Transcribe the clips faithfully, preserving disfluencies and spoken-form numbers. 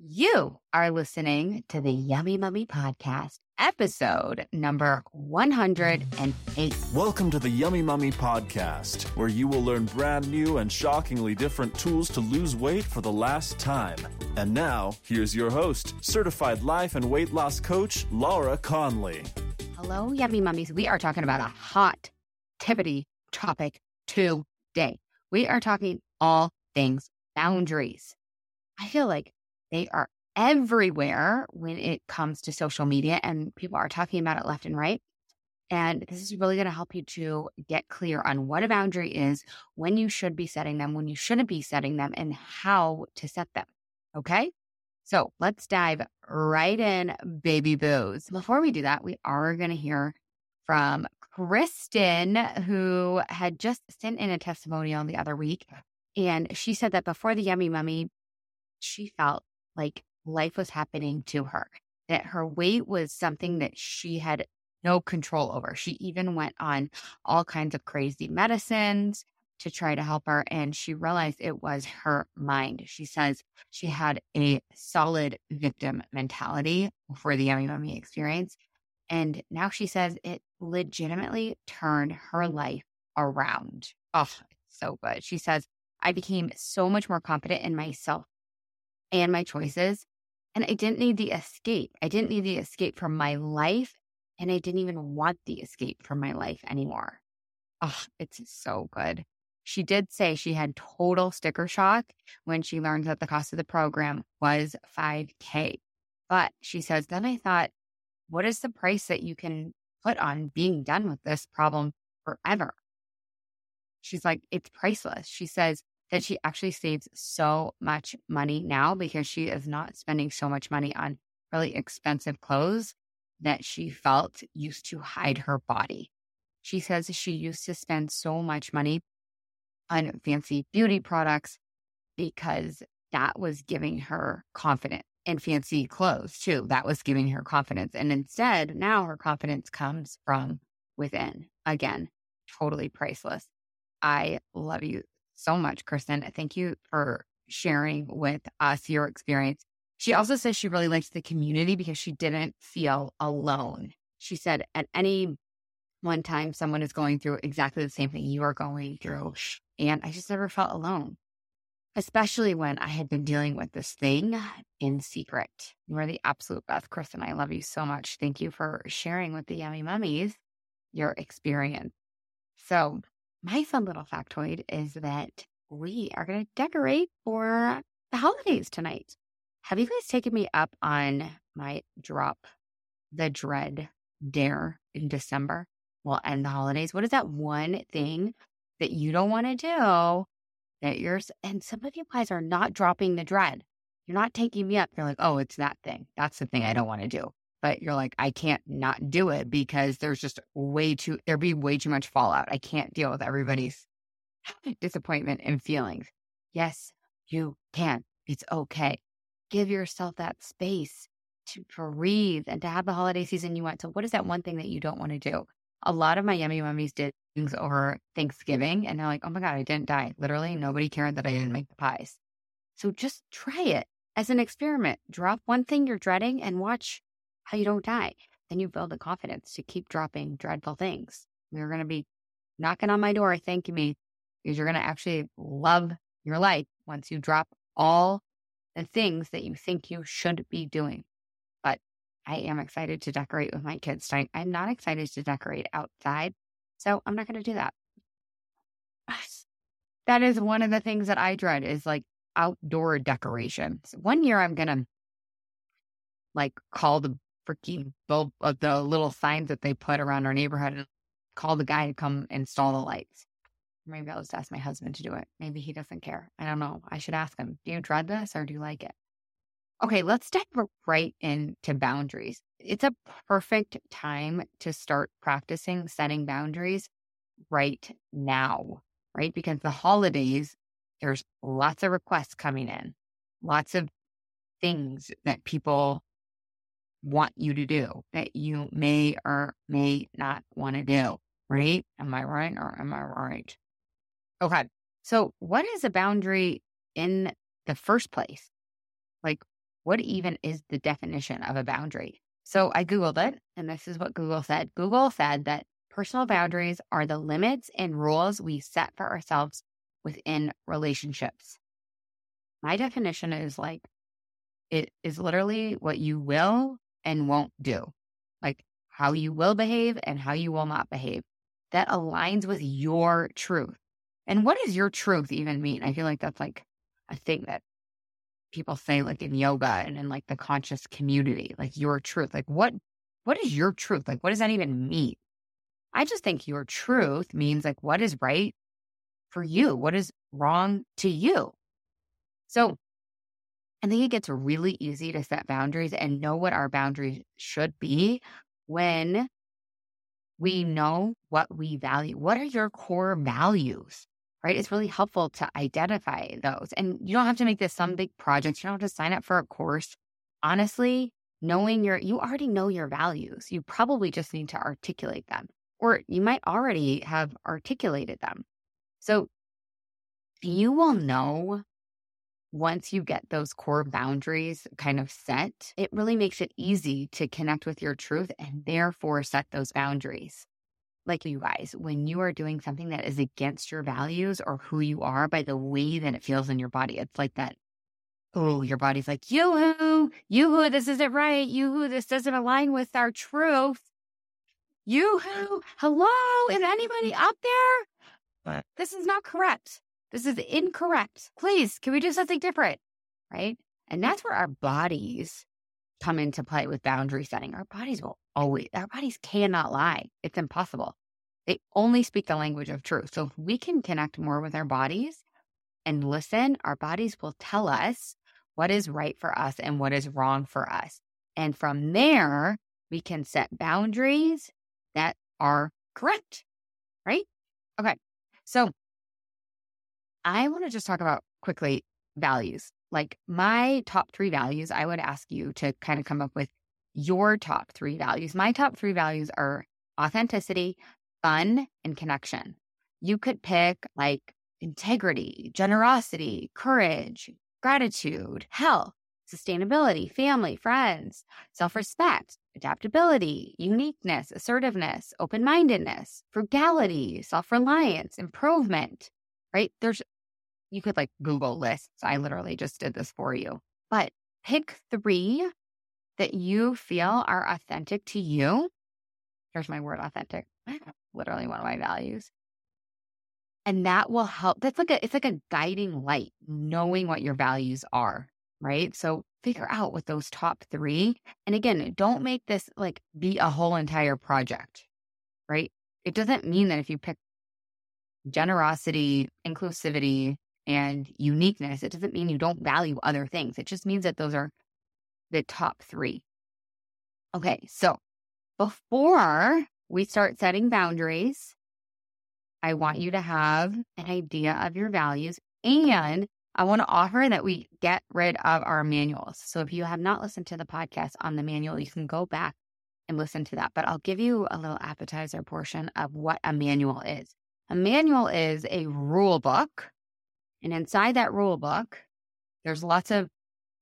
You are listening to the Yummy Mummy Podcast, episode number one hundred eight. Welcome to the Yummy Mummy Podcast, where you will learn brand new and shockingly different tools to lose weight for the last time. And now, here's your host, certified life and weight loss coach, Laura Conley. Hello, Yummy Mummies. We are talking about a hot tippity topic today. We are talking all things boundaries. I feel like they are everywhere when it comes to social media, and people are talking about it left and right. And this is really going to help you to get clear on what a boundary is, when you should be setting them, when you shouldn't be setting them, and how to set them. Okay? So let's dive right in, baby boos. Before we do that, we are going to hear from Kristen, who had just sent in a testimonial the other week. And she said that before the Yummy Mummy, she felt like life was happening to her, that her weight was something that she had no control over. She even went on all kinds of crazy medicines to try to help her, and she realized it was her mind. She says she had a solid victim mentality for the Yummy Mummy experience, and now she says it legitimately turned her life around. Oh, it's so good. She says, I became so much more confident in myself and my choices. And I didn't need the escape. I didn't need the escape from my life. And I didn't even want the escape from my life anymore. Oh, it's so good. She did say she had total sticker shock when she learned that the cost of the program was five K. But she says, then I thought, what is the price that you can put on being done with this problem forever? She's like, it's priceless. She says that she actually saves so much money now because she is not spending so much money on really expensive clothes that she felt used to hide her body. She says she used to spend so much money on fancy beauty products because that was giving her confidence, and fancy clothes too. That was giving her confidence. And instead, now her confidence comes from within. Again, totally priceless. I love you so much, Kristen. Thank you for sharing with us your experience. She also says she really likes the community because she didn't feel alone. She said at any one time, someone is going through exactly the same thing you are going through. And I just never felt alone, especially when I had been dealing with this thing in secret. You are the absolute best, Kristen. I love you so much. Thank you for sharing with the Yummy Mummies your experience. So my fun little factoid is that we are going to decorate for the holidays tonight. Have you guys taken me up on my drop the dread dare in December? We'll end the holidays. What is that one thing that you don't want to do that you're, and some of you guys are not dropping the dread. You're not taking me up. You're like, oh, it's that thing. That's the thing I don't want to do. But you're like, I can't not do it because there's just way too, there'd be way too much fallout. I can't deal with everybody's disappointment and feelings. Yes, you can. It's okay. Give yourself that space to breathe and to have the holiday season you want. So what is that one thing that you don't want to do? A lot of my Yummy Mummies did things over Thanksgiving and they're like, oh my God, I didn't die. Literally nobody cared that I didn't make the pies. So just try it as an experiment. Drop one thing you're dreading and watch how you don't die. Then you build the confidence to keep dropping dreadful things. You're going to be knocking on my door thanking me because you're going to actually love your life once you drop all the things that you think you should be doing. But I am excited to decorate with my kids tonight. I'm not excited to decorate outside, so I'm not going to do that. That is one of the things that I dread is like outdoor decorations. One year I'm going to like call the freaking bulb of the little signs that they put around our neighborhood and call the guy to come install the lights. Maybe I'll just ask my husband to do it. Maybe he doesn't care. I don't know. I should ask him, do you dread this or do you like it? Okay, let's dive right into boundaries. It's a perfect time to start practicing setting boundaries right now, right? Because the holidays, there's lots of requests coming in, lots of things that people want you to do that you may or may not want to do, right? Am I right or am I right? Okay. So what is a boundary in the first place? Like, what even is the definition of a boundary? So I Googled it, and this is what Google said. Google said that personal boundaries are the limits and rules we set for ourselves within relationships. My definition is like, it is literally what you will and won't do, like how you will behave and how you will not behave. That aligns with your truth. And what does your truth even mean? I feel like that's like a thing that people say like in yoga and in like the conscious community, like your truth. Like what, what is your truth? Like what does that even mean? I just think your truth means like what is right for you? What is wrong to you? So I think it gets really easy to set boundaries and know what our boundaries should be when we know what we value. What are your core values, right? It's really helpful to identify those. And you don't have to make this some big project. You don't have to sign up for a course. Honestly, knowing your, you already know your values. You probably just need to articulate them, or you might already have articulated them. So you will know once you get those core boundaries kind of set, it really makes it easy to connect with your truth and therefore set those boundaries. Like you guys, when you are doing something that is against your values or who you are by the way that it feels in your body, it's like that, oh, your body's like, yoo-hoo, yoo-hoo, this isn't right. Yoo-hoo, this doesn't align with our truth. Yoo-hoo, hello, is anybody up there? This is not correct. This is incorrect. Please, can we do something different? Right? And that's where our bodies come into play with boundary setting. Our bodies will always, our bodies cannot lie. It's impossible. They only speak the language of truth. So if we can connect more with our bodies and listen, our bodies will tell us what is right for us and what is wrong for us. And from there, we can set boundaries that are correct. Right? Okay. So I want to just talk about quickly values. Like my top three values, I would ask you to kind of come up with your top three values. My top three values are authenticity, fun, and connection. You could pick like integrity, generosity, courage, gratitude, health, sustainability, family, friends, self-respect, adaptability, uniqueness, assertiveness, open-mindedness, frugality, self-reliance, improvement, right? There's You could like Google lists. I literally just did this for you. But pick three that you feel are authentic to you. There's my word, authentic. Literally one of my values. And that will help. That's like a, it's like a guiding light, knowing what your values are, right? So figure out what those top three. And again, don't make this like be a whole entire project, right? It doesn't mean that if you pick generosity, inclusivity, and uniqueness, it doesn't mean you don't value other things. It just means that those are the top three. Okay, so before we start setting boundaries, I want you to have an idea of your values, and I want to offer that we get rid of our manuals. So if you have not listened to the podcast on the manual, you can go back and listen to that. But I'll give you a little appetizer portion of what a manual is. A manual is a rule book. And inside that rule book, there's lots of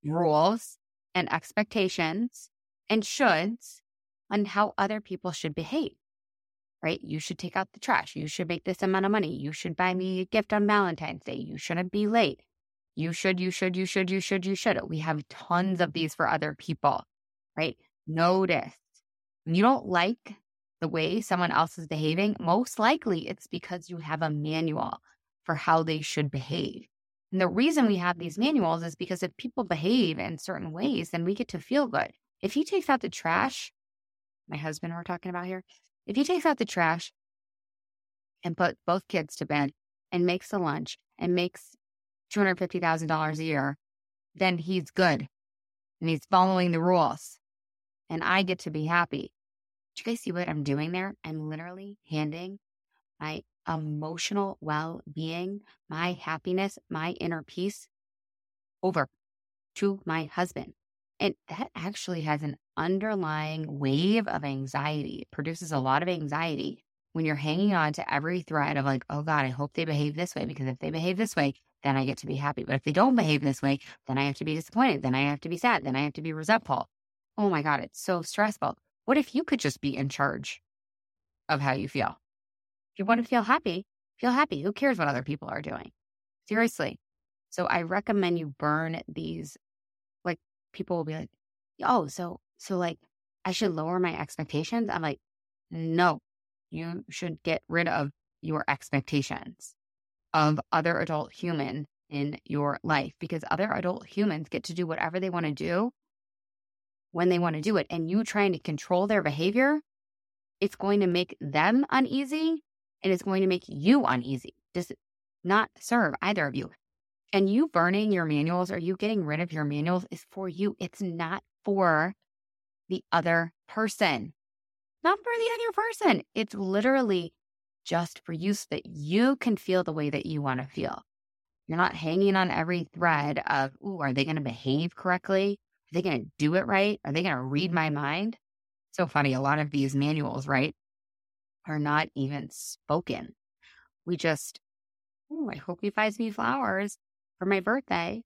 rules and expectations and shoulds on how other people should behave, right? You should take out the trash. You should make this amount of money. You should buy me a gift on Valentine's Day. You shouldn't be late. You should, you should, you should, you should, you should. We have tons of these for other people, right? Notice when you don't like the way someone else is behaving, most likely it's because you have a manual for how they should behave. And the reason we have these manuals is because if people behave in certain ways, then we get to feel good. If he takes out the trash, my husband we're talking about here, if he takes out the trash and put both kids to bed and makes the lunch and makes two hundred fifty thousand dollars a year, then he's good and he's following the rules and I get to be happy. Do you guys see what I'm doing there? I'm literally handing my emotional well-being, my happiness, my inner peace over to my husband. And that actually has an underlying wave of anxiety. It produces a lot of anxiety when you're hanging on to every thread of like, oh God, I hope they behave this way, because if they behave this way, then I get to be happy. But if they don't behave this way, then I have to be disappointed. Then I have to be sad. Then I have to be resentful. Oh my God, it's so stressful. What if you could just be in charge of how you feel? If you want to feel happy, feel happy. Who cares what other people are doing? Seriously. So I recommend you burn these, like people will be like, oh, so, so like I should lower my expectations. I'm like, no, you should get rid of your expectations of other adult human in your life, because other adult humans get to do whatever they want to do when they want to do it. And you trying to control their behavior, it's going to make them uneasy and it's going to make you uneasy. Does not serve either of you. And you burning your manuals or you getting rid of your manuals is for you. It's not for the other person. Not for the other person. It's literally just for you so that you can feel the way that you want to feel. You're not hanging on every thread of, ooh, are they going to behave correctly? Are they going to do it right? Are they going to read my mind? So funny. A lot of these manuals, right, are not even spoken. We just, ooh, I hope he buys me flowers for my birthday.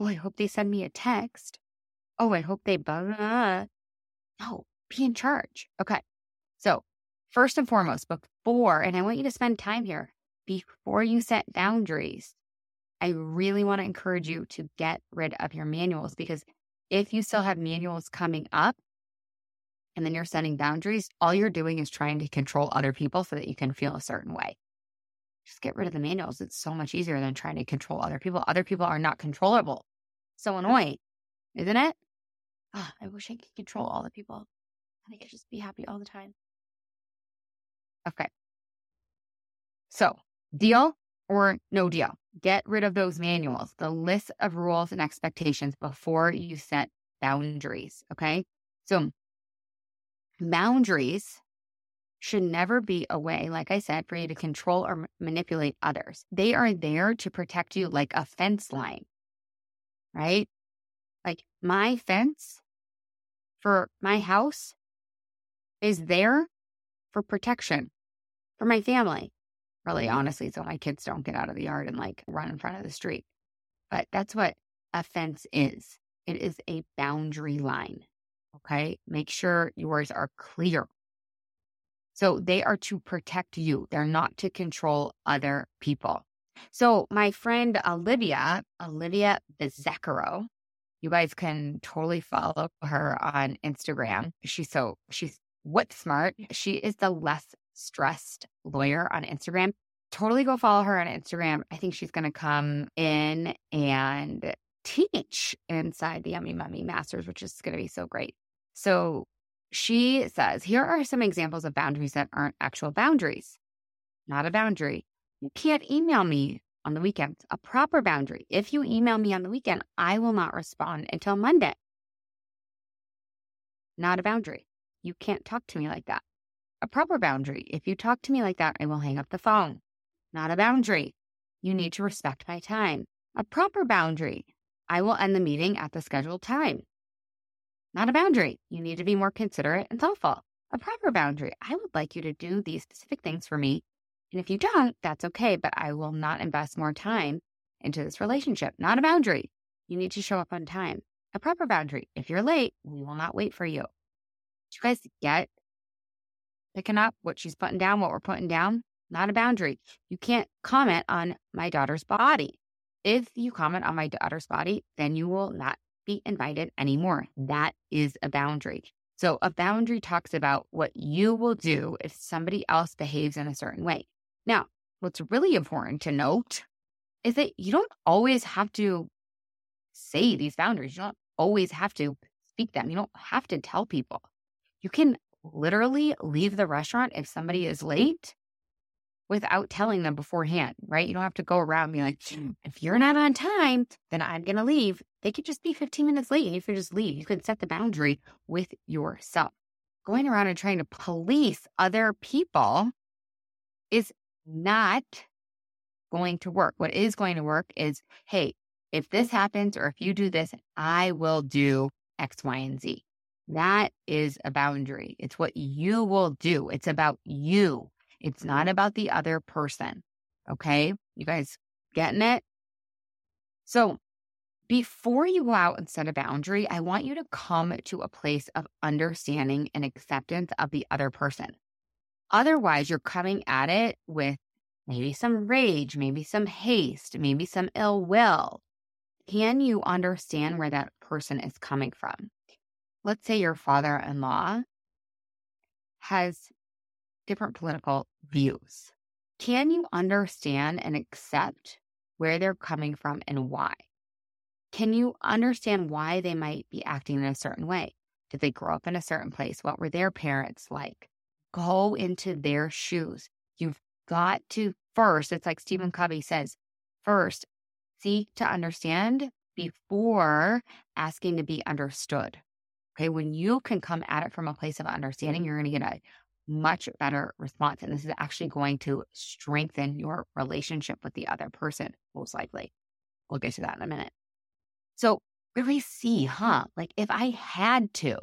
Oh, I hope they send me a text. Oh, I hope they, blah. No, be in charge. Okay. So first and foremost, before, and I want you to spend time here, before you set boundaries, I really want to encourage you to get rid of your manuals, because if you still have manuals coming up and then you're setting boundaries, all you're doing is trying to control other people so that you can feel a certain way. Just get rid of the manuals. It's so much easier than trying to control other people. Other people are not controllable. So annoying, isn't it? Oh, I wish I could control all the people. I think I just be happy all the time. Okay. So deal or no deal. Get rid of those manuals, the list of rules and expectations before you set boundaries. Okay. So boundaries should never be a way, like I said, for you to control or manipulate others. They are there to protect you like a fence line, right? Like my fence for my house is there for protection for my family, really, honestly, so my kids don't get out of the yard and like run in front of the street. But that's what a fence is. It is a boundary line, okay? Make sure yours are clear. So they are to protect you. They're not to control other people. So my friend Olivia, Olivia Bezekero, you guys can totally follow her on Instagram. She's so, she's what's smart. She is the less stressed lawyer on Instagram. Totally go follow her on Instagram. I think she's going to come in and teach inside the Yummy Mummy Masters, which is going to be so great. So she says, here are some examples of boundaries that aren't actual boundaries. Not a boundary. You can't email me on the weekend. A proper boundary. If you email me on the weekend, I will not respond until Monday. Not a boundary. You can't talk to me like that. A proper boundary. If you talk to me like that, I will hang up the phone. Not a boundary. You need to respect my time. A proper boundary. I will end the meeting at the scheduled time. Not a boundary. You need to be more considerate and thoughtful. A proper boundary. I would like you to do these specific things for me. And if you don't, that's okay, but I will not invest more time into this relationship. Not a boundary. You need to show up on time. A proper boundary. If you're late, we will not wait for you. Do you guys get picking up what she's putting down, what we're putting down? Not a boundary. You can't comment on my daughter's body. If you comment on my daughter's body, then you will not be invited anymore. That is a boundary. So a boundary talks about what you will do if somebody else behaves in a certain way. Now, what's really important to note is that you don't always have to say these boundaries. You don't always have to speak them. You don't have to tell people. You can literally leave the restaurant if somebody is late without telling them beforehand, right? You don't have to go around and be like, if you're not on time, then I'm going to leave. They could just be fifteen minutes late. And if you just leave, you can set the boundary with yourself. Going around and trying to police other people is not going to work. What is going to work is, hey, if this happens or if you do this, I will do X, Y, and Z. That is a boundary. It's what you will do. It's about you. It's not about the other person. Okay? You guys Getting it? So before you go out and set a boundary, I want you to come to a place of understanding and acceptance of the other person. Otherwise, you're coming at it with maybe some rage, maybe some haste, maybe some ill will. Can you understand where that person is coming from? Let's say your father-in-law has different political views. Can you understand and accept where they're coming from and why? Can you understand why they might be acting in a certain way? Did they grow up in a certain place? What were their parents like? Go into their shoes. You've got to first, it's like Stephen Covey says, first seek to understand before asking to be understood. Okay, when you can come at it from a place of understanding, you're going to get a much better response. And this is actually going to strengthen your relationship with the other person, most likely. We'll get to that in a minute. So really see, huh? Like if I had to,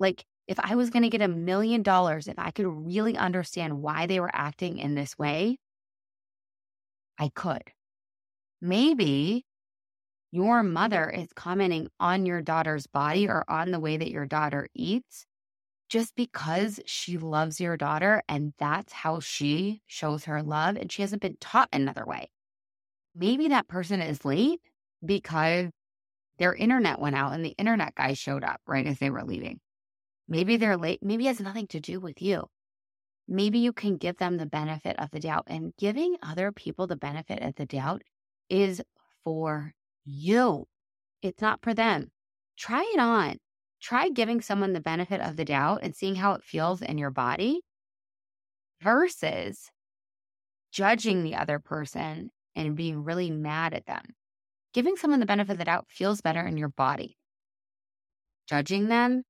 like if I was going to get a million dollars, if I could really understand why they were acting in this way, I could. Maybe your mother is commenting on your daughter's body or on the way that your daughter eats just because she loves your daughter and that's how she shows her love and she hasn't been taught another way. Maybe that person is late because their internet went out and the internet guy showed up right as they were leaving. Maybe they're late. Maybe it has nothing to do with you. Maybe you can give them the benefit of the doubt, and giving other people the benefit of the doubt is for you. It's not for them. Try it on. Try giving someone the benefit of the doubt and seeing how it feels in your body versus judging the other person and being really mad at them. Giving someone the benefit of the doubt feels better in your body. Judging them,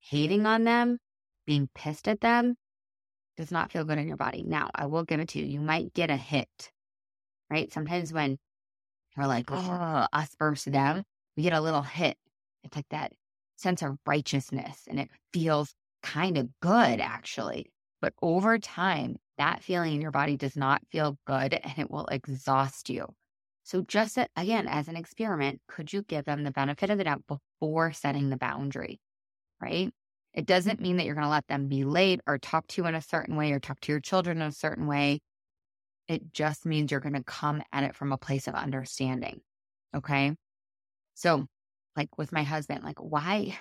hating on them, being pissed at them does not feel good in your body. Now, I will give it to you. You might get a hit, right? Sometimes when we're like, oh, us versus them, we get a little hit. It's like that sense of righteousness and it feels kind of good actually. But over time, that feeling in your body does not feel good and it will exhaust you. So just again, as an experiment, could you give them the benefit of the doubt before setting the boundary, right? It doesn't mean that you're going to let them be late or talk to you in a certain way or talk to your children in a certain way. It just means you're going to come at it from a place of understanding, okay? So like with my husband, like why,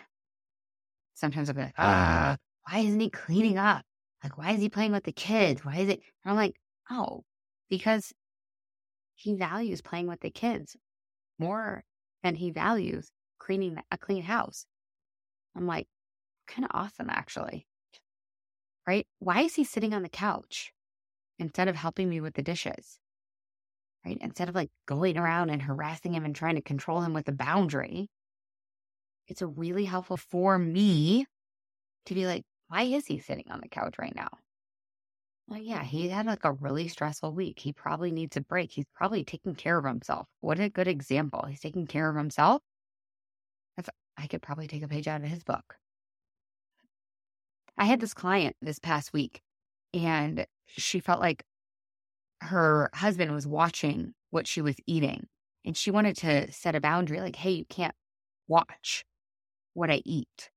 sometimes I'll be like, ah, why isn't he cleaning up? Like, why is he playing with the kids? Why is it? And I'm like, oh, because he values playing with the kids more than he values cleaning a clean house. I'm like, kind of awesome, actually. Right? Why is he sitting on the couch instead of helping me with the dishes? Right? Instead of like going around and harassing him and trying to control him with a boundary, it's a really helpful for me to be like, why is he sitting on the couch right now? Well, yeah, he had like a really stressful week. He probably needs a break. He's probably taking care of himself. What a good example. He's taking care of himself. That's, I could probably take a page out of his book. I had this client this past week and she felt like her husband was watching what she was eating and she wanted to set a boundary like, hey, you can't watch what I eat.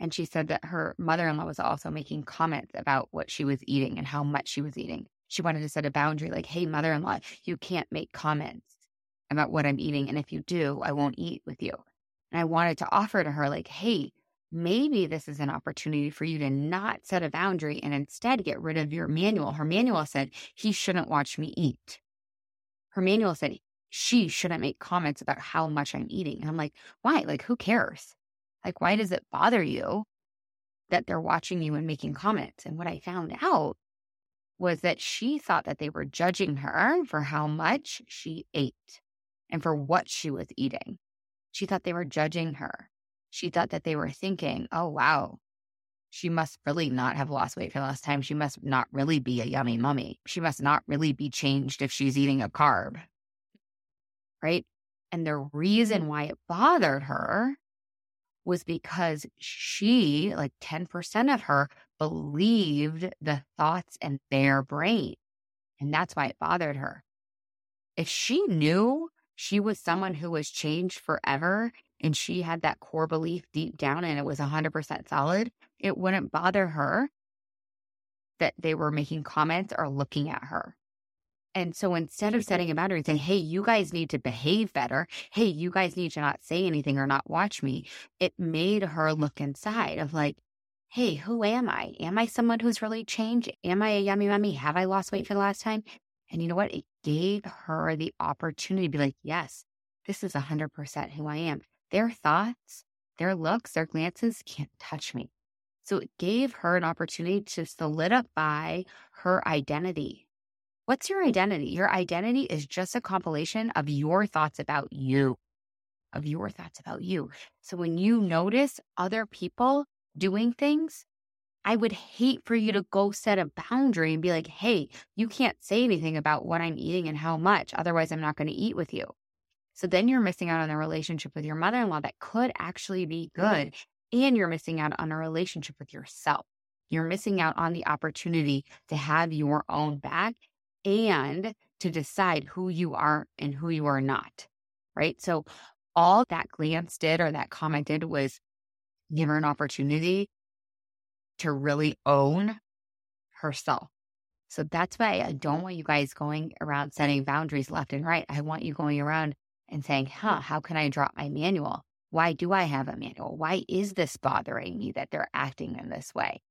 And she said that her mother-in-law was also making comments about what she was eating and how much she was eating. She wanted to set a boundary like, hey, mother-in-law, you can't make comments about what I'm eating. And if you do, I won't eat with you. And I wanted to offer to her like, hey, maybe this is an opportunity for you to not set a boundary and instead get rid of your manual. Her manual said, he shouldn't watch me eat. Her manual said, she shouldn't make comments about how much I'm eating. And I'm like, why? Like, who cares? Like, why does it bother you that they're watching you and making comments? And what I found out was that she thought that they were judging her for how much she ate and for what she was eating. She thought they were judging her. She thought that they were thinking, oh, wow, she must really not have lost weight for the last time. She must not really be a yummy mummy. She must not really be changed if she's eating a carb, right? And the reason why it bothered her was because she, like ten percent of her, believed the thoughts in their brain. And that's why it bothered her. if she knew she was someone who was changed forever and she had that core belief deep down and it was one hundred percent solid, it wouldn't bother her that they were making comments or looking at her. And so instead of setting a boundary and saying, hey, you guys need to behave better. Hey, you guys need to not say anything or not watch me. It made her look inside of like, hey, who am I? Am I someone who's really changed? Am I a yummy mummy? Have I lost weight for the last time? And you know what? It gave her the opportunity to be like, yes, this is one hundred percent who I am. Their thoughts, their looks, their glances can't touch me. So it gave her an opportunity to solidify her identity. What's your identity? Your identity is just a compilation of your thoughts about you, of your thoughts about you. So when you notice other people doing things, I would hate for you to go set a boundary and be like, hey, you can't say anything about what I'm eating and how much. Otherwise, I'm not going to eat with you. So then you're missing out on a relationship with your mother-in-law that could actually be good. And you're missing out on a relationship with yourself. You're missing out on the opportunity to have your own back and to decide who you are and who you are not, right? So all that glance did or that comment did was give her an opportunity to really own herself. So that's why I don't want you guys going around setting boundaries left and right. I want you going around and saying, huh, how can I drop my manual? Why do I have a manual? Why is this bothering me that they're acting in this way?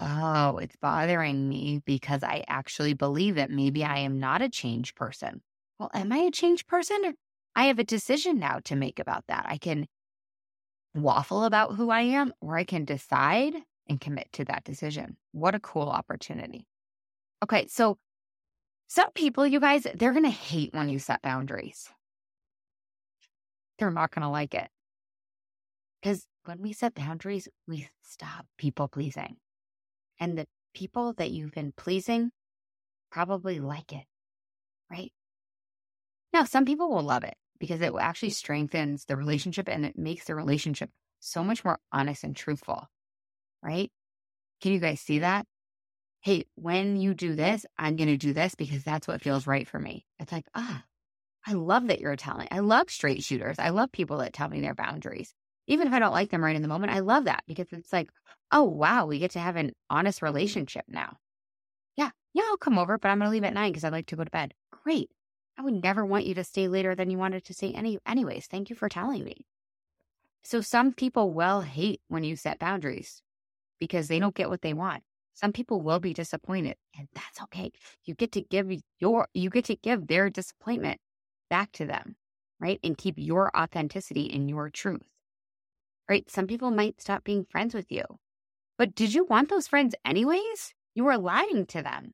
Oh, it's bothering me because I actually believe that maybe I am not a changed person. Well, am I a changed person? I have a decision now to make about that. I can waffle about who I am, or I can decide and commit to that decision. What a cool opportunity. Okay, so some people, you guys, they're going to hate when you set boundaries. They're not going to like it. Because when we set boundaries, we stop people pleasing. And the people that you've been pleasing probably like it, right? Now, some people will love it because it actually strengthens the relationship and it makes the relationship so much more honest and truthful, right? Can you guys see that? Hey, when you do this, I'm going to do this because that's what feels right for me. It's like, ah, I love that you're telling. I love straight shooters. I love people that tell me their boundaries. Even if I don't like them right in the moment, I love that because it's like, oh, wow, we get to have an honest relationship now. Yeah, yeah, I'll come over, but I'm going to leave at nine because I'd like to go to bed. Great. I would never want you to stay later than you wanted to stay any, anyways. Thank you for telling me. So some people will hate when you set boundaries because they don't get what they want. Some people will be disappointed, and that's okay. You get to give your, you get to give their disappointment back to them, right? And keep your authenticity and your truth. Right? Some people might stop being friends with you. But did you want those friends anyways? You were lying to them.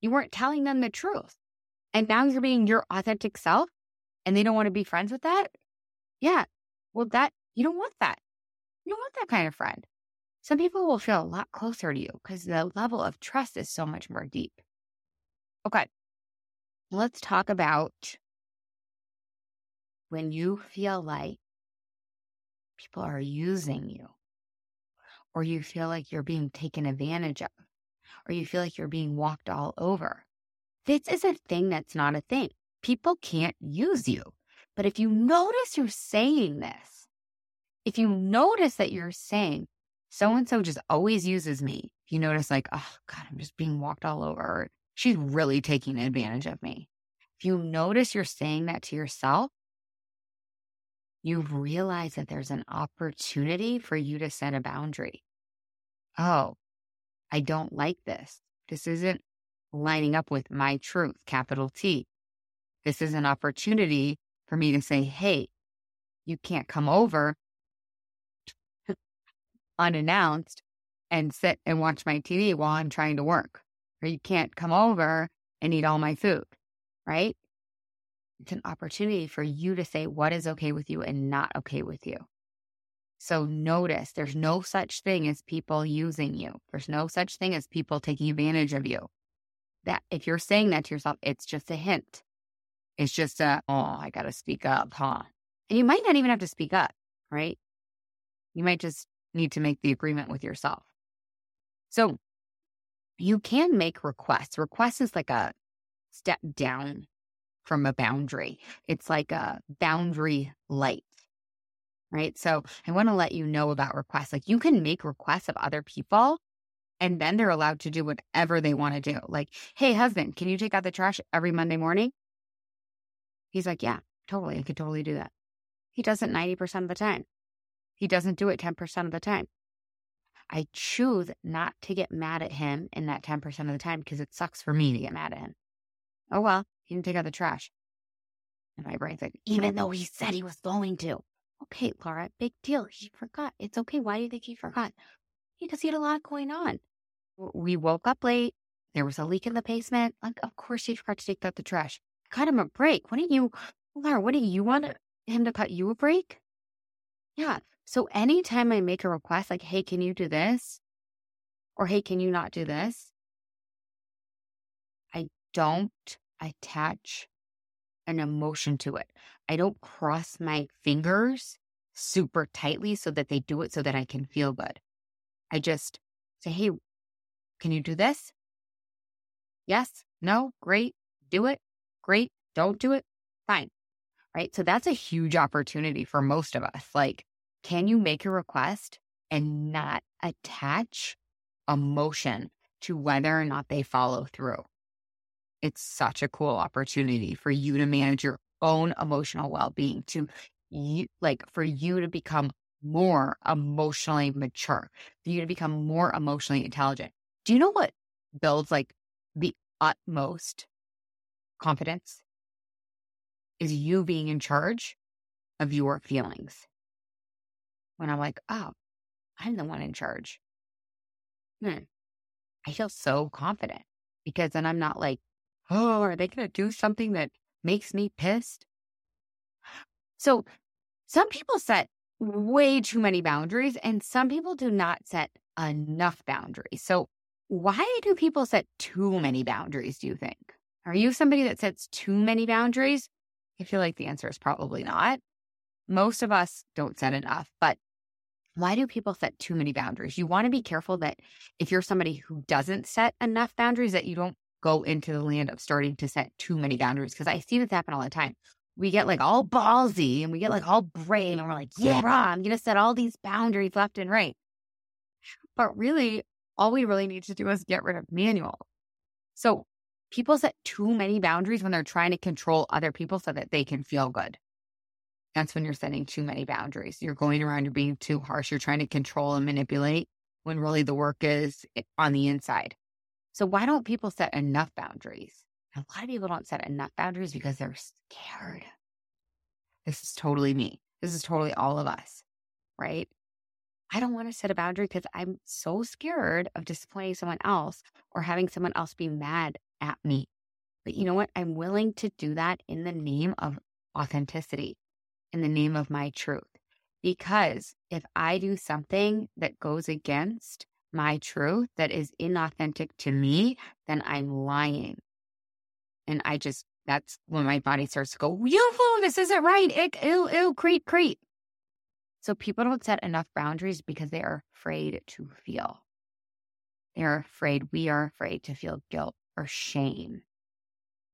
You weren't telling them the truth. And now you're being your authentic self and they don't want to be friends with that? Yeah. Well, that you don't want that. You don't want that kind of friend. Some people will feel a lot closer to you because the level of trust is so much more deep. Okay. Let's talk about when you feel like people are using you, or you feel like you're being taken advantage of, or you feel like you're being walked all over. This is a thing that's not a thing. People can't use you. But if you notice you're saying this, if you notice that you're saying, so-and-so just always uses me, you notice like, oh God, I'm just being walked all over. Or, she's really taking advantage of me. If you notice you're saying that to yourself, you realize that there's an opportunity for you to set a boundary. Oh, I don't like this. This isn't lining up with my truth, capital T. This is an opportunity for me to say, hey, you can't come over unannounced and sit and watch my T V while I'm trying to work. Or you can't come over and eat all my food, right? It's an opportunity for you to say what is okay with you and not okay with you. So notice there's no such thing as people using you. There's no such thing as people taking advantage of you. That if you're saying that to yourself, it's just a hint. It's just a, oh, I got to speak up, huh? And you might not even have to speak up, right? You might just need to make the agreement with yourself. So you can make requests. Requests is like a step down from a boundary. It's like a boundary light, right? So I want to let you know about requests. Like, you can make requests of other people, and then they're allowed to do whatever they want to do. Like, hey, husband, can you take out the trash every Monday morning? He's like, yeah, totally. I could totally do that. He does it ninety percent of the time. He doesn't do it ten percent of the time. I choose not to get mad at him in that ten percent of the time because it sucks for me to get mad at him. Oh, well, he didn't take out the trash. And my brain's like, even though he said he was going to. Okay, Laura, big deal. He forgot. It's okay. Why do you think he forgot? Because he had a lot going on. We woke up late. There was a leak in the basement. Like, of course he forgot to take out the trash. Cut him a break. Wouldn't you, Laura, wouldn't you want him to cut you a break? Yeah. So anytime I make a request, like, hey, can you do this? Or hey, can you not do this? I don't attach an emotion to it. I don't cross my fingers super tightly so that they do it so that I can feel good. I just say, hey, can you do this? Yes, no, great, do it, great, don't do it, fine, right? So that's a huge opportunity for most of us. Like, can you make a request and not attach emotion to whether or not they follow through? It's such a cool opportunity for you to manage your own emotional well-being, to you, like for you to become more emotionally mature, for you to become more emotionally intelligent. Do you know what builds like the utmost confidence? Is you being in charge of your feelings. When I'm like, oh, I'm the one in charge. Hmm. I feel so confident because then I'm not like, oh, are they going to do something that makes me pissed? So some people set way too many boundaries and some people do not set enough boundaries. So why do people set too many boundaries, do you think? Are you somebody that sets too many boundaries? I feel like the answer is probably not. Most of us don't set enough, but why do people set too many boundaries? You want to be careful that if you're somebody who doesn't set enough boundaries, that you don't go into the land of starting to set too many boundaries. Because I see this happen all the time. We get like all ballsy and we get like all brave and we're like, yeah, I'm going to set all these boundaries left and right. But really, all we really need to do is get rid of manual. So people set too many boundaries when they're trying to control other people so that they can feel good. That's when you're setting too many boundaries. You're going around, you're being too harsh. You're trying to control and manipulate when really the work is on the inside. So why don't people set enough boundaries? A lot of people don't set enough boundaries because they're scared. This is totally me. This is totally all of us, right? I don't want to set a boundary because I'm so scared of disappointing someone else or having someone else be mad at me. But you know what? I'm willing to do that in the name of authenticity, in the name of my truth. Because if I do something that goes against my truth, that is inauthentic to me, then I'm lying. And I just, that's when my body starts to go, you fool, this isn't right. Ick, ew, ew, creep, creep. So people don't set enough boundaries because they are afraid to feel. They're afraid, we are afraid to feel guilt or shame.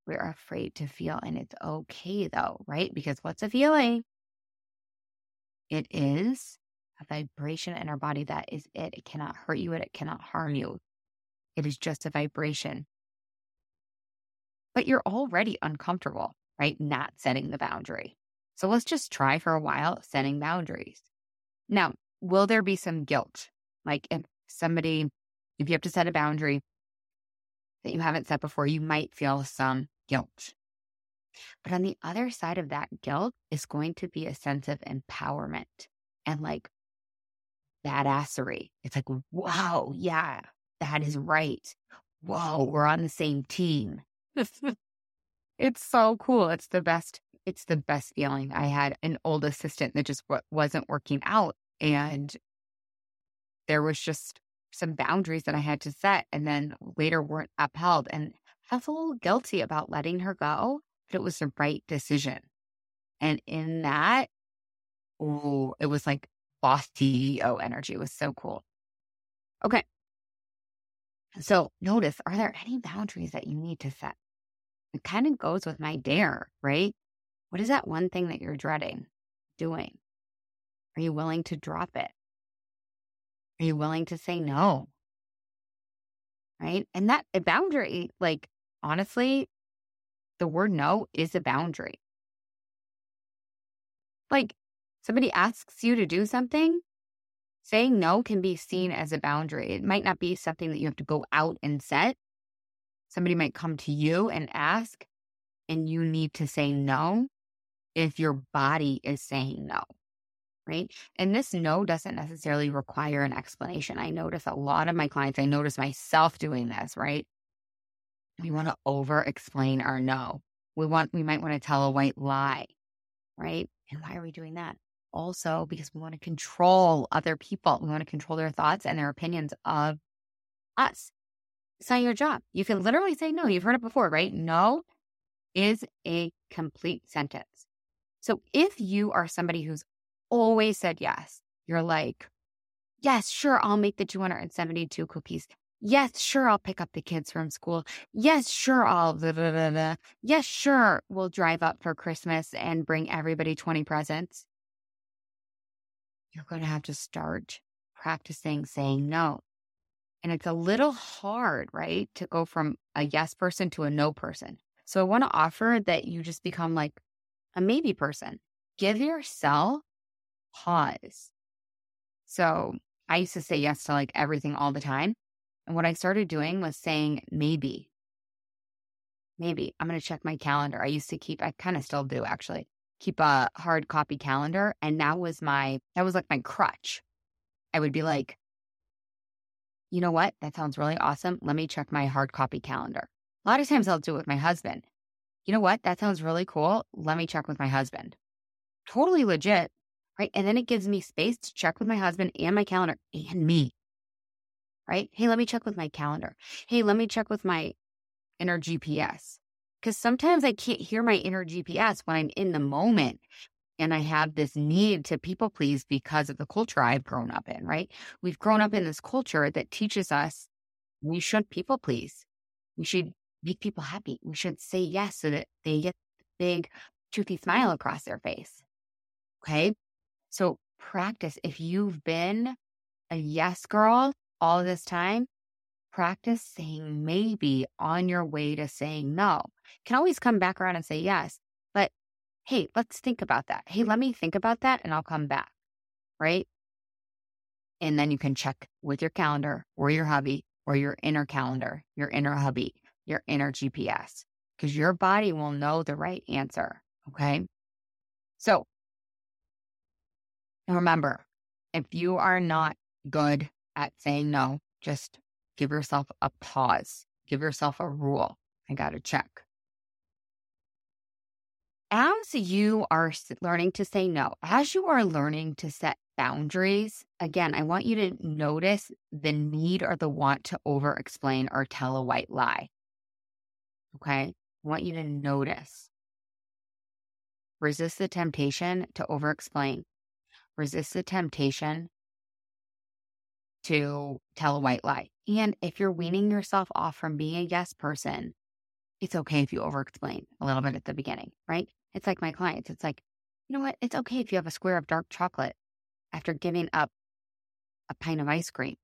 We're afraid to feel, and it's okay though, right? Because what's a feeling? It is a vibration in our body. That is it. It cannot hurt you and it cannot harm you. It is just a vibration. But you're already uncomfortable, right? Not setting the boundary. So let's just try for a while setting boundaries. Now, will there be some guilt? Like if somebody, if you have to set a boundary that you haven't set before, you might feel some guilt. But on the other side of that guilt is going to be a sense of empowerment and like badassery. It's like, wow, yeah, that is right. Whoa, we're on the same team. It's so cool. It's the best. It's the best feeling. I had an old assistant that just w- wasn't working out, and there was just some boundaries that I had to set and then later weren't upheld. And I felt a little guilty about letting her go, but it was the right decision. And in that, oh, it was like boss C E O energy. It was so cool. Okay. So notice, are there any boundaries that you need to set? It kind of goes with my dare, right? What is that one thing that you're dreading doing? Are you willing to drop it? Are you willing to say no? Right? And that a boundary, like, honestly, the word no is a boundary. Like, somebody asks you to do something, saying no can be seen as a boundary. It might not be something that you have to go out and set. Somebody might come to you and ask, and you need to say no if your body is saying no, right? And this no doesn't necessarily require an explanation. I notice a lot of my clients, I notice myself doing this, right? We want to over-explain our no. We want, we might want to tell a white lie, right? And why are we doing that? Also, because we want to control other people. We want to control their thoughts and their opinions of us. It's not your job. You can literally say no. You've heard it before, right? No is a complete sentence. So if you are somebody who's always said yes, you're like, yes, sure, I'll make the two hundred seventy-two cookies. Yes, sure, I'll pick up the kids from school. Yes, sure, I'll blah, blah, blah, blah. Yes, sure, we'll drive up for Christmas and bring everybody twenty presents. You're going to have to start practicing saying no. And it's a little hard, right, to go from a yes person to a no person. So I want to offer that you just become like a maybe person. Give yourself pause. So I used to say yes to like everything all the time. And what I started doing was saying, maybe, maybe I'm going to check my calendar. I used to keep, I kind of still do actually, keep a hard copy calendar. And that was my, that was like my crutch. I would be like, you know what? That sounds really awesome. Let me check my hard copy calendar. A lot of times I'll do it with my husband. You know what? That sounds really cool. Let me check with my husband. Totally legit, right? And then it gives me space to check with my husband and my calendar and me. Right? Hey, let me check with my calendar. Hey, let me check with my inner G P S. Because sometimes I can't hear my inner G P S when I'm in the moment and I have this need to people please because of the culture I've grown up in, right? We've grown up in this culture that teaches us we should people please. We should make people happy. We should say yes so that they get the big toothy smile across their face. Okay? So practice. If you've been a yes girl all of this time, practice saying maybe on your way to saying no. You can always come back around and say yes, but hey, let's think about that. Hey, let me think about that and I'll come back, right? And then you can check with your calendar or your hubby or your inner calendar, your inner hubby, your inner G P S, because your body will know the right answer, okay? So remember, if you are not good at saying no, just give yourself a pause. Give yourself a rule. I got to check. As you are learning to say no, as you are learning to set boundaries, again, I want you to notice the need or the want to over-explain or tell a white lie. Okay? I want you to notice. Resist the temptation to over-explain. Resist the temptation to tell a white lie. And if you're weaning yourself off from being a yes person, it's okay if you overexplain a little bit at the beginning, right? It's like my clients. It's like, you know what? It's okay if you have a square of dark chocolate after giving up a pint of ice cream.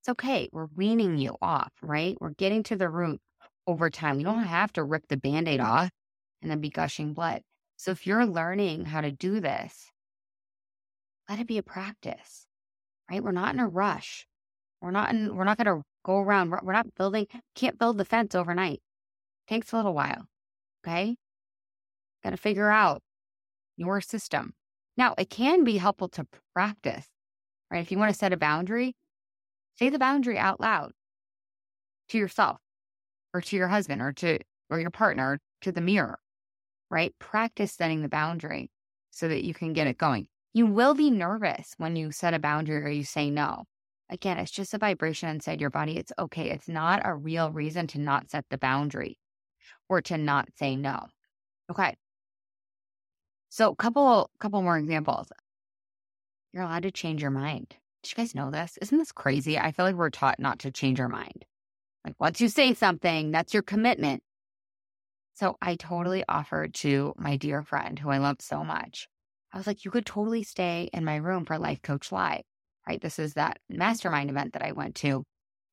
It's okay. We're weaning you off, right? We're getting to the root over time. We don't have to rip the Band-Aid off and then be gushing blood. So if you're learning how to do this, let it be a practice. Right? We're not in a rush. We're not in, we're not going to go around. We're, we're not building, can't build the fence overnight. Takes a little while. Okay. Got to figure out your system. Now, it can be helpful to practice, right? If you want to set a boundary, say the boundary out loud to yourself or to your husband or to, or your partner, to the mirror, right? Practice setting the boundary so that you can get it going. You will be nervous when you set a boundary or you say no. Again, it's just a vibration inside your body. It's okay. It's not a real reason to not set the boundary or to not say no. Okay. So couple, couple more examples. You're allowed to change your mind. Did you guys know this? Isn't this crazy? I feel like we're taught not to change our mind. Like once you say something, that's your commitment. So I totally offered to my dear friend who I love so much. I was like, you could totally stay in my room for Life Coach Live, right? This is that mastermind event that I went to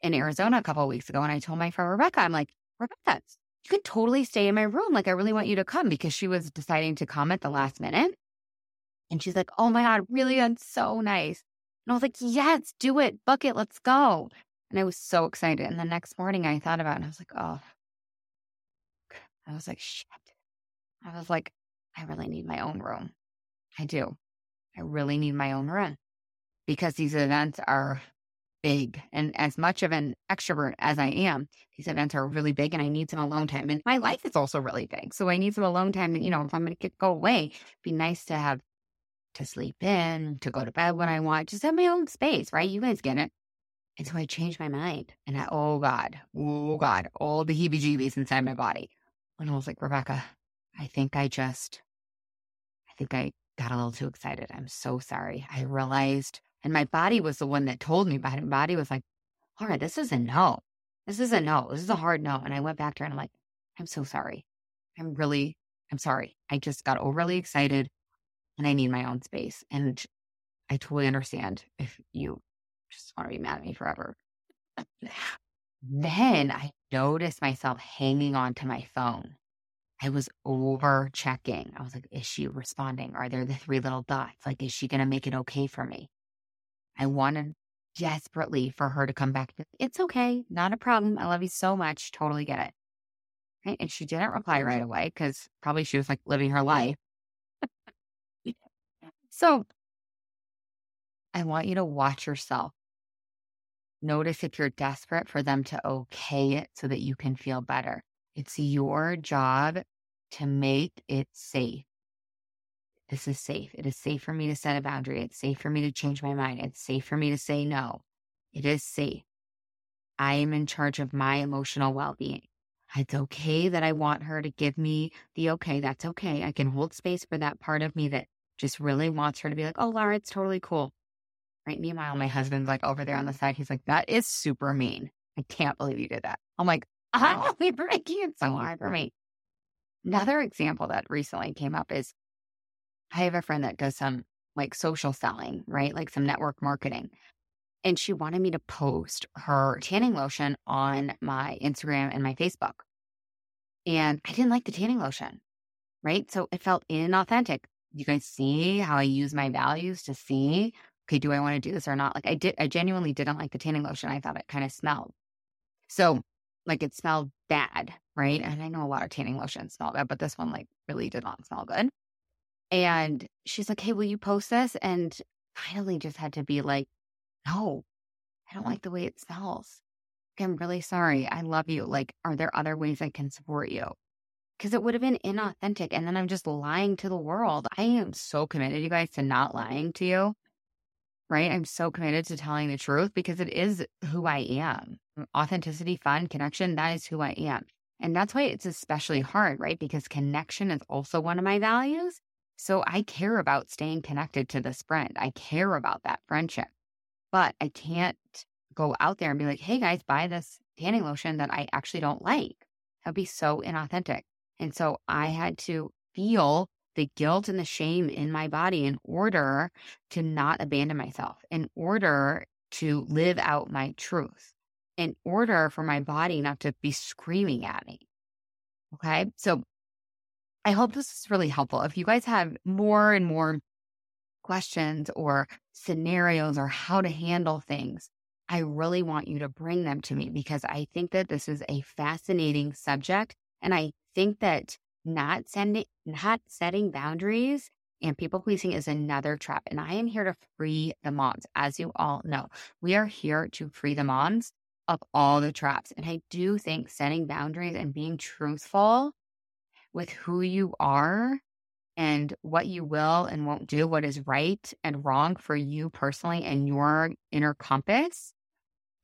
in Arizona a couple of weeks ago. And I told my friend Rebecca, I'm like, Rebecca, you could totally stay in my room. Like, I really want you to come, because she was deciding to come at the last minute. And she's like, oh my God, really? That's so nice. And I was like, yes, do it. Book it. Let's go. And I was so excited. And the next morning I thought about it and I was like, oh, I was like, shit. I was like, I really need my own room. I do. I really need my own room, because these events are big. And as much of an extrovert as I am, these events are really big and I need some alone time. And my life is also really big. So I need some alone time. And, you know, if I'm going to go away, it'd be nice to have to sleep in, to go to bed when I want, just have my own space, right? You guys get it. And so I changed my mind. And I, oh God, oh God, all the heebie-jeebies inside my body. And I was like, Rebecca, I think I just, I think I got a little too excited. I'm so sorry. I realized, and my body was the one that told me, but my body was like, Laura, this is a no. This is a no. This is a hard no. And I went back to her and I'm like, I'm so sorry. I'm really, I'm sorry. I just got overly excited and I need my own space. And I totally understand if you just want to be mad at me forever. Then I noticed myself hanging on to my phone. I was over checking. I was like, is she responding? Are there the three little dots? Like, is she going to make it okay for me? I wanted desperately for her to come back. It's okay. Not a problem. I love you so much. Totally get it. Right? And she didn't reply right away because probably she was like living her life. So I want you to watch yourself. Notice if you're desperate for them to okay it so that you can feel better. It's your job to make it safe. This is safe. It is safe for me to set a boundary. It's safe for me to change my mind. It's safe for me to say no. It is safe. I am in charge of my emotional well-being. It's okay that I want her to give me the okay. That's okay. I can hold space for that part of me that just really wants her to be like, oh, Laura, it's totally cool. Right? Meanwhile, my husband's like over there on the side. He's like, that is super mean. I can't believe you did that. I'm like, oh, you're breaking it so hard for me. Another example that recently came up is I have a friend that does some like social selling, right? Like some network marketing. And she wanted me to post her tanning lotion on my Instagram and my Facebook. And I didn't like the tanning lotion, right? So it felt inauthentic. You guys see how I use my values to see, okay, do I want to do this or not? Like I did, I genuinely didn't like the tanning lotion. I thought it kind of smelled. So like it smelled bad, right? And I know a lot of tanning lotions smell bad, but this one like really did not smell good. And she's like, hey, will you post this? And finally just had to be like, no, I don't like the way it smells. Like, I'm really sorry. I love you. Like, are there other ways I can support you? Because it would have been inauthentic. And then I'm just lying to the world. I am so committed, you guys, to not lying to you. Right? I'm so committed to telling the truth because it is who I am. Authenticity, fun, connection, that is who I am. And that's why it's especially hard, right? Because connection is also one of my values. So I care about staying connected to this friend. I care about that friendship. But I can't go out there and be like, hey guys, buy this tanning lotion that I actually don't like. That would be so inauthentic. And so I had to feel the guilt and the shame in my body in order to not abandon myself, in order to live out my truth, in order for my body not to be screaming at me. Okay. So I hope this is really helpful. If you guys have more and more questions or scenarios or how to handle things, I really want you to bring them to me because I think that this is a fascinating subject. And I think that Not sending, not setting boundaries and people pleasing is another trap. And I am here to free the moms. As you all know, we are here to free the moms of all the traps. And I do think setting boundaries and being truthful with who you are and what you will and won't do, what is right and wrong for you personally and your inner compass.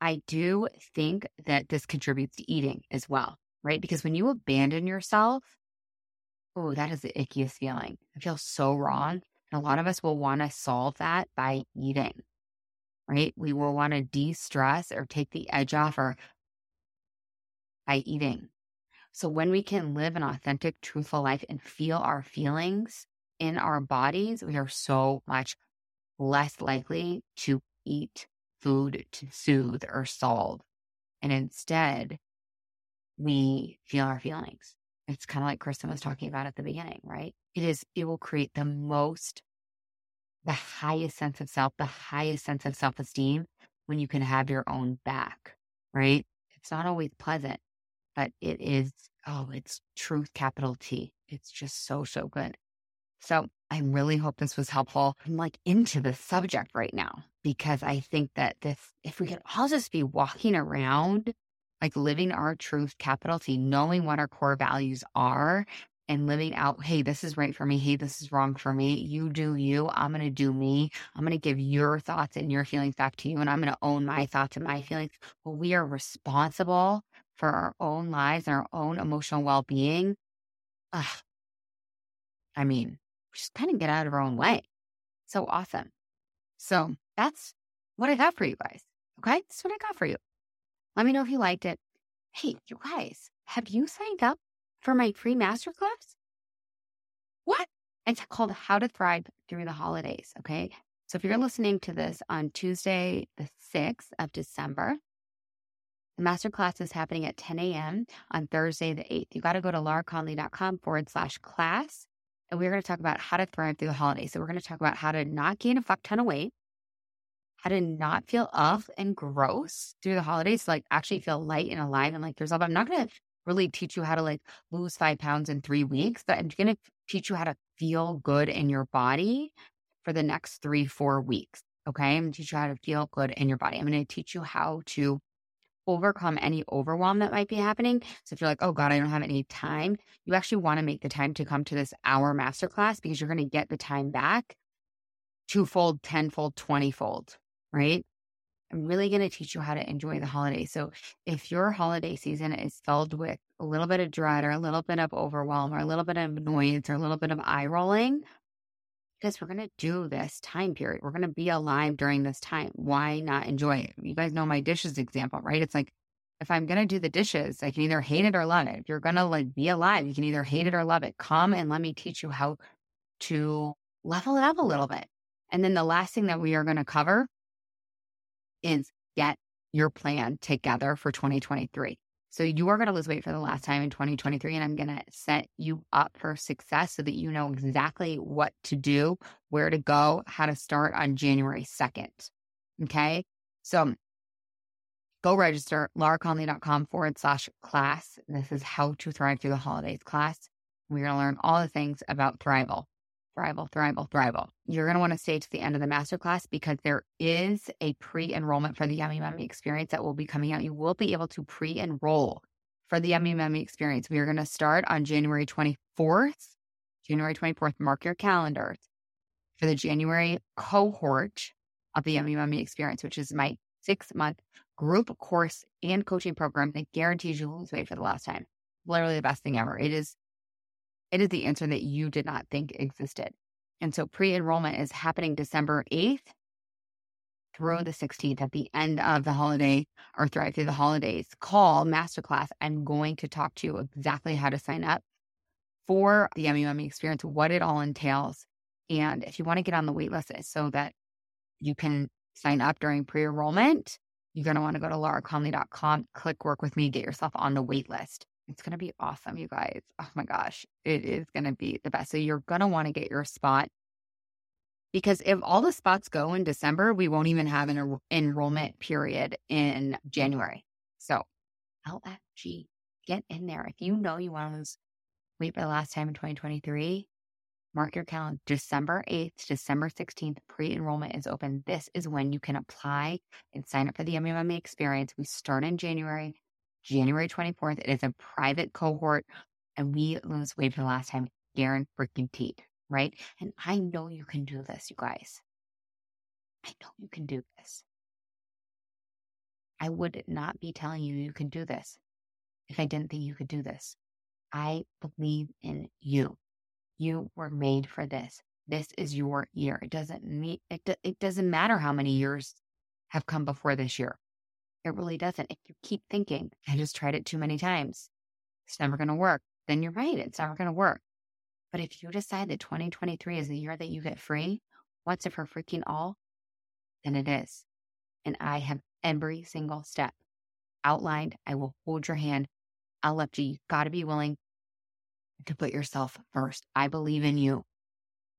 I do think that this contributes to eating as well, right? Because when you abandon yourself, oh, that is the ickiest feeling. I feel so wrong. And a lot of us will want to solve that by eating, right? We will want to de-stress or take the edge off or by eating. So when we can live an authentic, truthful life and feel our feelings in our bodies, we are so much less likely to eat food to soothe or solve. And instead, we feel our feelings. It's kind of like Kristen was talking about at the beginning, right? It is, it will create the most, the highest sense of self, the highest sense of self-esteem when you can have your own back, right? It's not always pleasant, but it is, oh, it's truth, capital T. It's just so, so good. So I really hope this was helpful. I'm like into the subject right now because I think that this, if we could all just be walking around, like living our truth, capital T, knowing what our core values are and living out, hey, this is right for me. Hey, this is wrong for me. You do you. I'm going to do me. I'm going to give your thoughts and your feelings back to you. And I'm going to own my thoughts and my feelings. Well, we are responsible for our own lives and our own emotional well-being. Ugh. I mean, just kind of get out of our own way. So awesome. So that's what I got for you guys. Okay. That's what I got for you. Let me know if you liked it. Hey, you guys, have you signed up for my free masterclass? What? It's called How to Thrive Through the Holidays. Okay. So if you're listening to this on Tuesday, the sixth of December, the masterclass is happening at ten a.m. on Thursday, the eighth. You got to go to lauraconley.com forward slash class. And we're going to talk about how to thrive through the holidays. So we're going to talk about how to not gain a fuck ton of weight, how to not feel off and gross through the holidays, so like actually feel light and alive and like yourself. I'm not going to really teach you how to like lose five pounds in three weeks, but I'm going to teach you how to feel good in your body for the next three, four weeks. Okay. I'm going to teach you how to feel good in your body. I'm going to teach you how to overcome any overwhelm that might be happening. So if you're like, oh God, I don't have any time, you actually want to make the time to come to this hour masterclass because you're going to get the time back twofold, tenfold, twentyfold, right? I'm really going to teach you how to enjoy the holiday. So if your holiday season is filled with a little bit of dread or a little bit of overwhelm or a little bit of annoyance or a little bit of eye rolling, because we're going to do this time period. We're going to be alive during this time. Why not enjoy it? You guys know my dishes example, right? It's like, if I'm going to do the dishes, I can either hate it or love it. If you're going to like be alive, you can either hate it or love it. Come and let me teach you how to level it up a little bit. And then the last thing that we are going to cover is get your plan together for twenty twenty-three. So you are going to lose weight for the last time in twenty twenty-three, and I'm going to set you up for success so that you know exactly what to do, where to go, how to start on January second. Okay. So go register, lauraconley.com forward slash class. This is How to Thrive Through the Holidays class. We're going to learn all the things about thrival, thrival, thrival, thrival. You're going to want to stay to the end of the masterclass because there is a pre-enrollment for the Yummy Mummy Experience that will be coming out. You will be able to pre-enroll for the Yummy Mummy Experience. We are going to start on January twenty-fourth. January twenty-fourth, mark your calendars for the January cohort of the Yummy Mummy Experience, which is my six-month group course and coaching program that guarantees you lose weight for the last time. Literally the best thing ever. It is It is the answer that you did not think existed. And so pre-enrollment is happening December eighth through the sixteenth at the end of the holiday or Thrive Through the Holidays call masterclass. I'm going to talk to you exactly how to sign up for the Yummy Mummy Experience, what it all entails. And if you want to get on the wait list so that you can sign up during pre-enrollment, you're going to want to go to laura conley dot com, click work with me, get yourself on the wait list. It's going to be awesome, you guys. Oh my gosh. It is going to be the best. So you're going to want to get your spot because if all the spots go in December, we won't even have an en- enrollment period in January. So L F G, get in there. If you know you want to lose weight for the last time in twenty twenty-three, mark your calendar. December eighth, December sixteenth, pre-enrollment is open. This is when you can apply and sign up for the Yummy Mummy Experience. We start in January. January twenty-fourth, it is a private cohort, and we lose weight for the last time, guaranteed, right? And I know you can do this, you guys. I know you can do this. I would not be telling you you can do this if I didn't think you could do this. I believe in you. You were made for this. This is your year. It doesn't mean, it, do, it doesn't matter how many years have come before this year. It really doesn't. If you keep thinking, I just tried it too many times. it's never going to work, then you're right. It's never going to work. But if you decide that twenty twenty-three is the year that you get free, once and for freaking all, then it is. And I have every single step outlined. I will hold your hand. I'll let you, you got to be willing to put yourself first. I believe in you.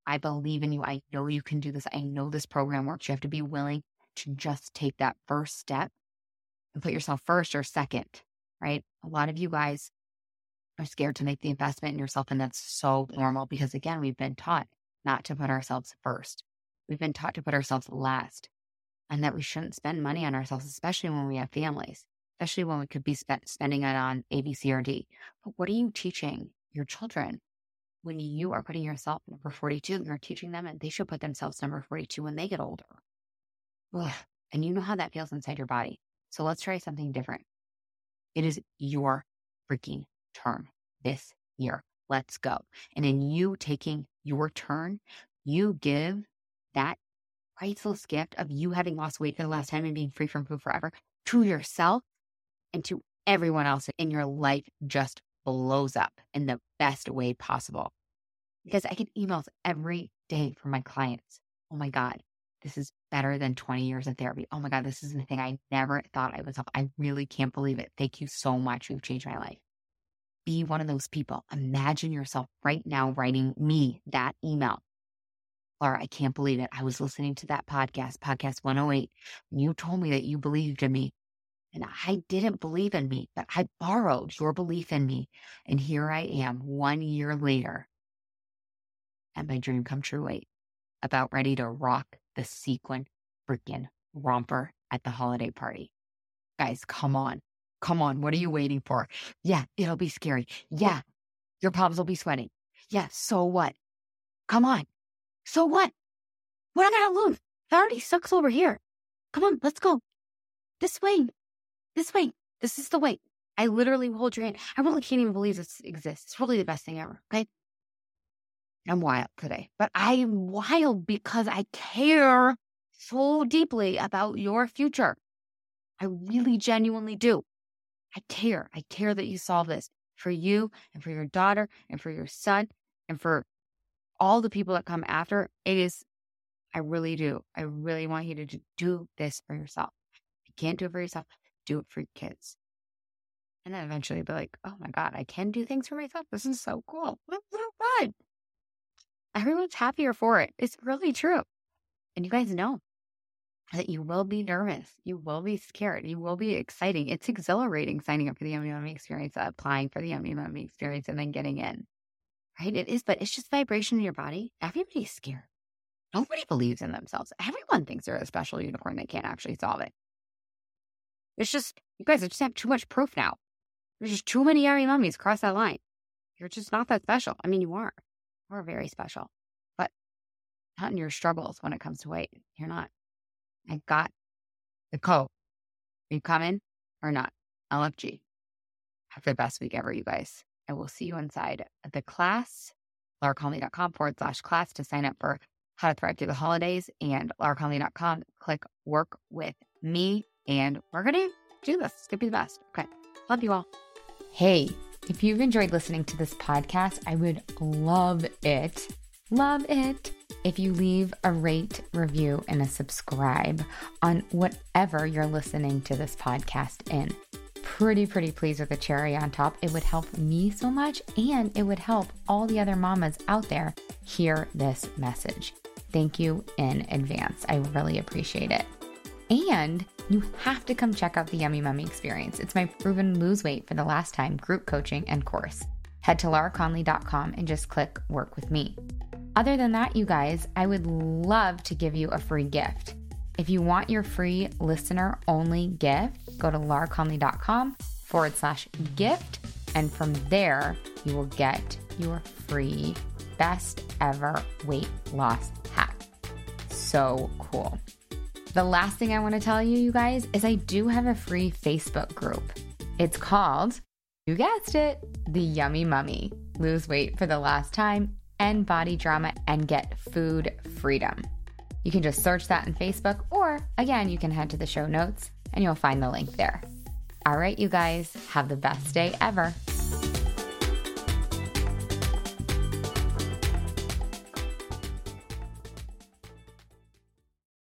I believe in you. I know you can do this. I know this program works. You have to be willing to just take that first step and put yourself first or second, right? A lot of you guys are scared to make the investment in yourself. And that's so normal because, again, we've been taught not to put ourselves first. We've been taught to put ourselves last and that we shouldn't spend money on ourselves, especially when we have families, especially when we could be spent spending it on A, B, C, or D. But what are you teaching your children? When you are putting yourself number forty-two, you're teaching them and they should put themselves number forty-two when they get older. Ugh. And you know how that feels inside your body. So let's try something different. It is your freaking turn this year. Let's go. And in you taking your turn, you give that priceless gift of you having lost weight for the last time and being free from food forever to yourself and to everyone else in your life just blows up in the best way possible. Because I get emails every day from my clients. Oh my God, this is better than twenty years of therapy. Oh my God, this is the thing I never thought I would help. I really can't believe it. Thank you so much. You've changed my life. Be one of those people. Imagine yourself right now writing me that email. Laura, I can't believe it. I was listening to that podcast, podcast one oh eight. You told me that you believed in me. And I didn't believe in me, but I borrowed your belief in me. And here I am one year later. And my dream come true, wait, about ready to rock the sequin freaking romper at the holiday party. Guys, come on. Come on. What are you waiting for? Yeah, it'll be scary. Yeah, your palms will be sweating. Yeah, so what? Come on. So what? What am I going to lose? It already sucks over here. Come on, let's go. This way. This way. This is the way. I literally hold your hand. I really can't even believe this exists. It's probably the best thing ever, okay? I'm wild today, but I'm wild because I care so deeply about your future. I really genuinely do. I care. I care that you solve this for you and for your daughter and for your son and for all the people that come after. It is, I really do. I really want you to do this for yourself. If you can't do it for yourself, do it for your kids. And then eventually be like, oh my God, I can do things for myself. This is so cool. This is so fun. Everyone's happier for it. It's really true. And you guys know that you will be nervous. You will be scared. You will be exciting. It's exhilarating signing up for the Yummy Mummy Experience, applying for the Yummy Mummy Experience, and then getting in. Right? It is, but it's just vibration in your body. Everybody's scared. Nobody believes in themselves. Everyone thinks they're a special unicorn that can't actually solve it. It's just, you guys just have too much proof now. There's just too many Yummy Mummies cross that line. You're just not that special. I mean, you are. We're very special, but not in your struggles when it comes to weight. You're not. I got the code. Are you coming or not? L F G. Have the best week ever, you guys. I will see you inside the class, lauraconley.com forward slash class to sign up for How to Thrive Through the Holidays, and laura conley dot com, click work with me, and we're going to do this. It's going to be the best. Okay. Love you all. Hey. If you've enjoyed listening to this podcast, I would love it, love it, if you leave a rate, review, and a subscribe on whatever you're listening to this podcast in. Pretty, pretty pleased with the cherry on top. It would help me so much, and it would help all the other mamas out there hear this message. Thank you in advance. I really appreciate it. And you have to come check out the Yummy Mummy Experience. It's my proven lose weight for the last time group coaching and course. Head to laura conley dot com and just click work with me. Other than that, you guys, I would love to give you a free gift. If you want your free listener only gift, go to laura conley dot com forward slash gift. And from there, you will get your free best ever weight loss hack. So cool. The last thing I want to tell you, you guys, is I do have a free Facebook group. It's called, you guessed it, The Yummy Mummy. Lose weight for the last time, end body drama, and get food freedom. You can just search that on Facebook, or again, you can head to the show notes and you'll find the link there. All right, you guys, have the best day ever.